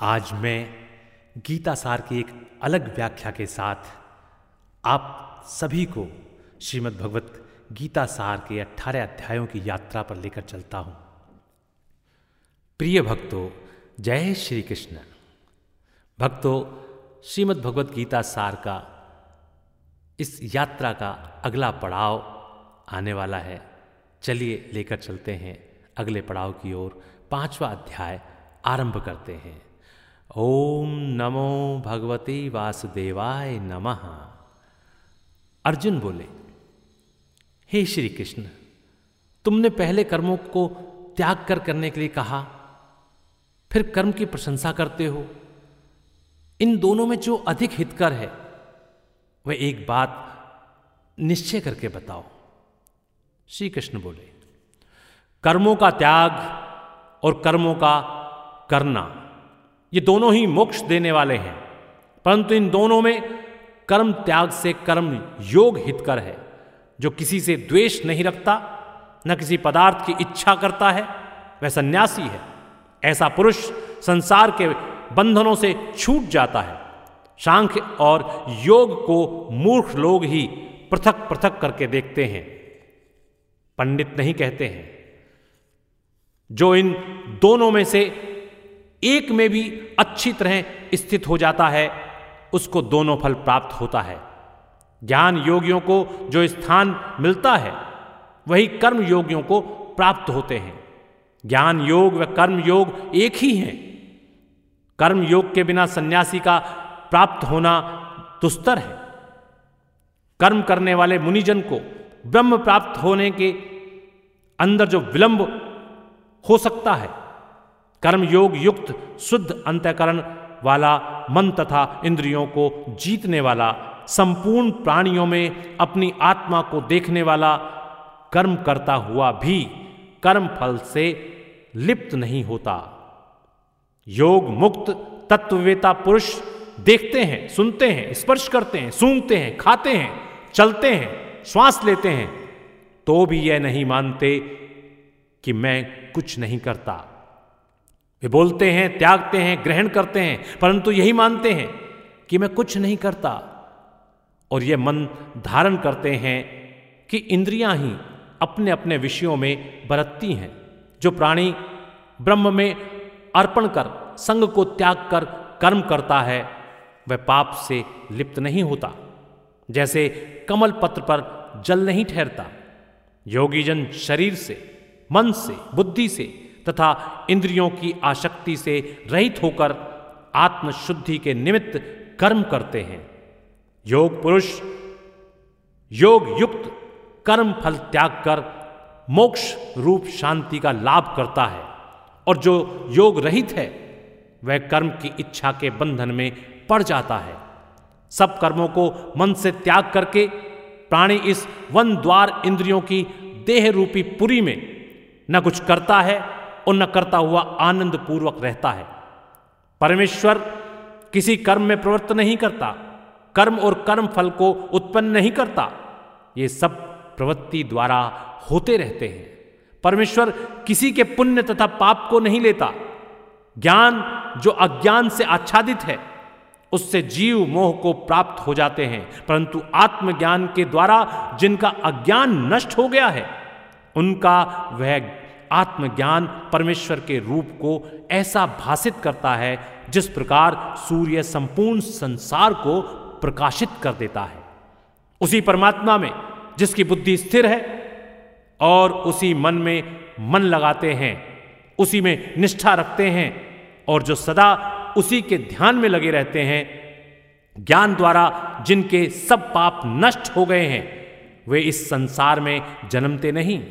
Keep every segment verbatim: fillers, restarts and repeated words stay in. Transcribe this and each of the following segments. आज मैं गीता सार की एक अलग व्याख्या के साथ आप सभी को श्रीमद् भगवत गीता सार के अठारह अध्यायों की यात्रा पर लेकर चलता हूँ। प्रिय भक्तों, जय श्री कृष्ण। भक्तों, श्रीमद् भगवत गीता सार का इस यात्रा का अगला पड़ाव आने वाला है। चलिए लेकर चलते हैं अगले पड़ाव की ओर। पांचवा अध्याय आरंभ करते हैं। ओम नमो भगवते वासुदेवाय नमः। अर्जुन बोले, हे श्री कृष्ण, तुमने पहले कर्मों को त्याग कर करने के लिए कहा, फिर कर्म की प्रशंसा करते हो। इन दोनों में जो अधिक हितकर है वह एक बात निश्चय करके बताओ। श्री कृष्ण बोले, कर्मों का त्याग और कर्मों का करना, ये दोनों ही मोक्ष देने वाले हैं, परंतु इन दोनों में कर्म त्याग से कर्म योग हितकर है। जो किसी से द्वेष नहीं रखता, न किसी पदार्थ की इच्छा करता है, वह सन्यासी है। ऐसा पुरुष संसार के बंधनों से छूट जाता है। सांख्य और योग को मूर्ख लोग ही पृथक पृथक करके देखते हैं, पंडित नहीं कहते हैं। जो इन दोनों में से एक में भी अच्छी तरह स्थित हो जाता है, उसको दोनों फल प्राप्त होता है। ज्ञान योगियों को जो स्थान मिलता है वही कर्म योगियों को प्राप्त होते हैं। ज्ञान योग व कर्म योग एक ही हैं। कर्म योग के बिना सन्यासी का प्राप्त होना दुस्तर है। कर्म करने वाले मुनिजन को ब्रह्म प्राप्त होने के अंदर जो विलंब हो सकता है, कर्मयोग युक्त शुद्ध अंतःकरण वाला मन तथा इंद्रियों को जीतने वाला, संपूर्ण प्राणियों में अपनी आत्मा को देखने वाला कर्म करता हुआ भी कर्म फल से लिप्त नहीं होता। योग मुक्त तत्ववेता पुरुष देखते हैं, सुनते हैं, स्पर्श करते हैं, सूंघते हैं, खाते हैं, चलते हैं, श्वास लेते हैं, तो भी यह नहीं मानते कि मैं कुछ नहीं करता। वे बोलते हैं, त्यागते हैं, ग्रहण करते हैं, परंतु यही मानते हैं कि मैं कुछ नहीं करता। और ये मन धारण करते हैं कि इंद्रियां ही अपने अपने विषयों में बरतती हैं। जो प्राणी ब्रह्म में अर्पण कर संग को त्याग कर कर्म करता है वह पाप से लिप्त नहीं होता, जैसे कमल पत्र पर जल नहीं ठहरता। योगीजन शरीर से, मन से, बुद्धि से तथा इंद्रियों की आसक्ति से रहित होकर आत्मशुद्धि के निमित्त कर्म करते हैं। योग पुरुष योग युक्त कर्म फल त्याग कर मोक्ष रूप शांति का लाभ करता है, और जो योग रहित है वह कर्म की इच्छा के बंधन में पड़ जाता है। सब कर्मों को मन से त्याग करके प्राणी इस वन द्वार इंद्रियों की देह रूपी पुरी में न कुछ करता है और न करता हुआ आनंद पूर्वक रहता है। परमेश्वर किसी कर्म में प्रवृत्त नहीं करता, कर्म और कर्म फल को उत्पन्न नहीं करता। ये सब प्रवृत्ति द्वारा होते रहते हैं। परमेश्वर किसी के पुण्य तथा पाप को नहीं लेता। ज्ञान जो अज्ञान से आच्छादित है, उससे जीव मोह को प्राप्त हो जाते हैं, परंतु आत्मज्ञान के द्वारा जिनका अज्ञान नष्ट हो गया है, उनका वह आत्मज्ञान परमेश्वर के रूप को ऐसा भासित करता है जिस प्रकार सूर्य संपूर्ण संसार को प्रकाशित कर देता है। उसी परमात्मा में जिसकी बुद्धि स्थिर है और उसी मन में मन लगाते हैं, उसी में निष्ठा रखते हैं और जो सदा उसी के ध्यान में लगे रहते हैं, ज्ञान द्वारा जिनके सब पाप नष्ट हो गए हैं, वे इस संसार में जन्मते नहीं।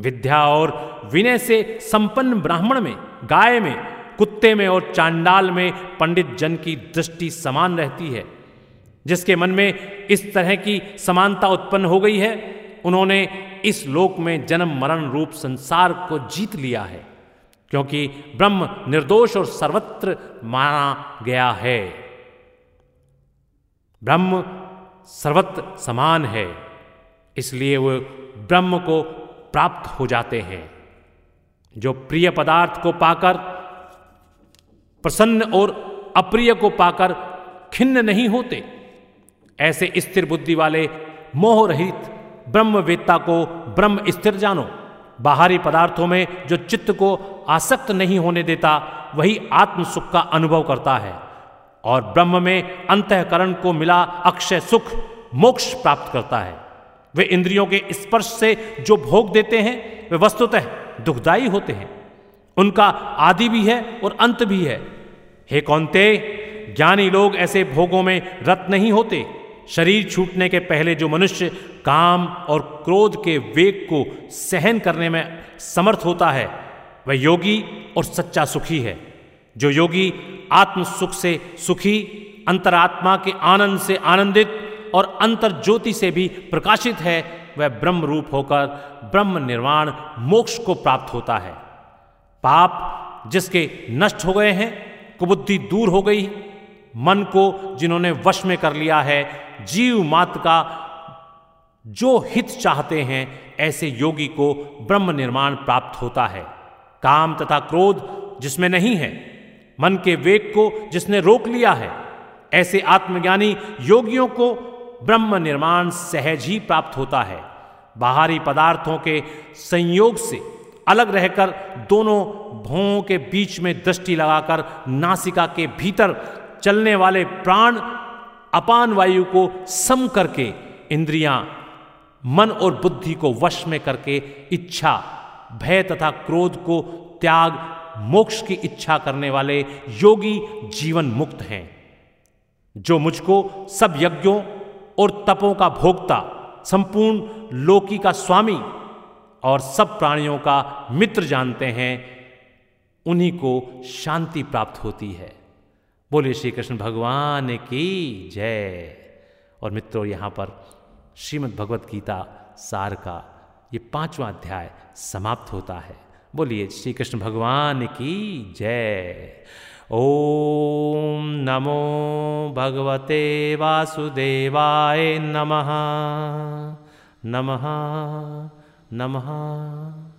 विद्या और विनय से संपन्न ब्राह्मण में, गाय में, कुत्ते में और चांडाल में पंडित जन की दृष्टि समान रहती है। जिसके मन में इस तरह की समानता उत्पन्न हो गई है, उन्होंने इस लोक में जन्म मरण रूप संसार को जीत लिया है, क्योंकि ब्रह्म निर्दोष और सर्वत्र माना गया है। ब्रह्म सर्वत्र समान है, इसलिए वह ब्रह्म को प्राप्त हो जाते हैं। जो प्रिय पदार्थ को पाकर प्रसन्न और अप्रिय को पाकर खिन्न नहीं होते, ऐसे स्थिर बुद्धि वाले मोह रहित ब्रह्मवेत्ता को ब्रह्म स्थिर जानो। बाहरी पदार्थों में जो चित्त को आसक्त नहीं होने देता, वही आत्म सुख का अनुभव करता है और ब्रह्म में अंतःकरण को मिला अक्षय सुख मोक्ष प्राप्त करता है। वे इंद्रियों के स्पर्श से जो भोग देते हैं वे वस्तुतः दुखदायी होते हैं, उनका आदि भी है और अंत भी है। हे कौन्तेय, ज्ञानी लोग ऐसे भोगों में रत नहीं होते। शरीर छूटने के पहले जो मनुष्य काम और क्रोध के वेग को सहन करने में समर्थ होता है, वह योगी और सच्चा सुखी है। जो योगी आत्म सुख से सुखी, अंतरात्मा के आनंद से आनंदित और अंतर ज्योति से भी प्रकाशित है, वह ब्रह्म रूप होकर ब्रह्म निर्वाण मोक्ष को प्राप्त होता है। पाप जिसके नष्ट हो गए हैं, कुबुद्धि दूर हो गई, मन को जिन्होंने वश में कर लिया है, जीव मात्र का जो हित चाहते हैं, ऐसे योगी को ब्रह्म निर्वाण प्राप्त होता है। काम तथा क्रोध जिसमें नहीं है, मन के वेग को जिसने रोक लिया है, ऐसे आत्मज्ञानी योगियों को ब्रह्म निर्माण सहज ही प्राप्त होता है। बाहरी पदार्थों के संयोग से अलग रहकर दोनों भौहों के बीच में दृष्टि लगाकर नासिका के भीतर चलने वाले प्राण अपान वायु को सम करके इंद्रियां, मन और बुद्धि को वश में करके इच्छा, भय तथा क्रोध को त्याग मोक्ष की इच्छा करने वाले योगी जीवन मुक्त हैं। जो मुझको सब यज्ञों और तपों का भोक्ता, संपूर्ण लोकी का स्वामी और सब प्राणियों का मित्र जानते हैं, उन्हीं को शांति प्राप्त होती है। बोलिए श्री कृष्ण भगवान की जय। और मित्रों, यहाँ पर श्रीमद् भगवत गीता सार का ये पांचवा अध्याय समाप्त होता है। बोलिए श्री कृष्ण भगवान की जय। ओम नमो भगवते वासुदेवाय नमः नमः नमः।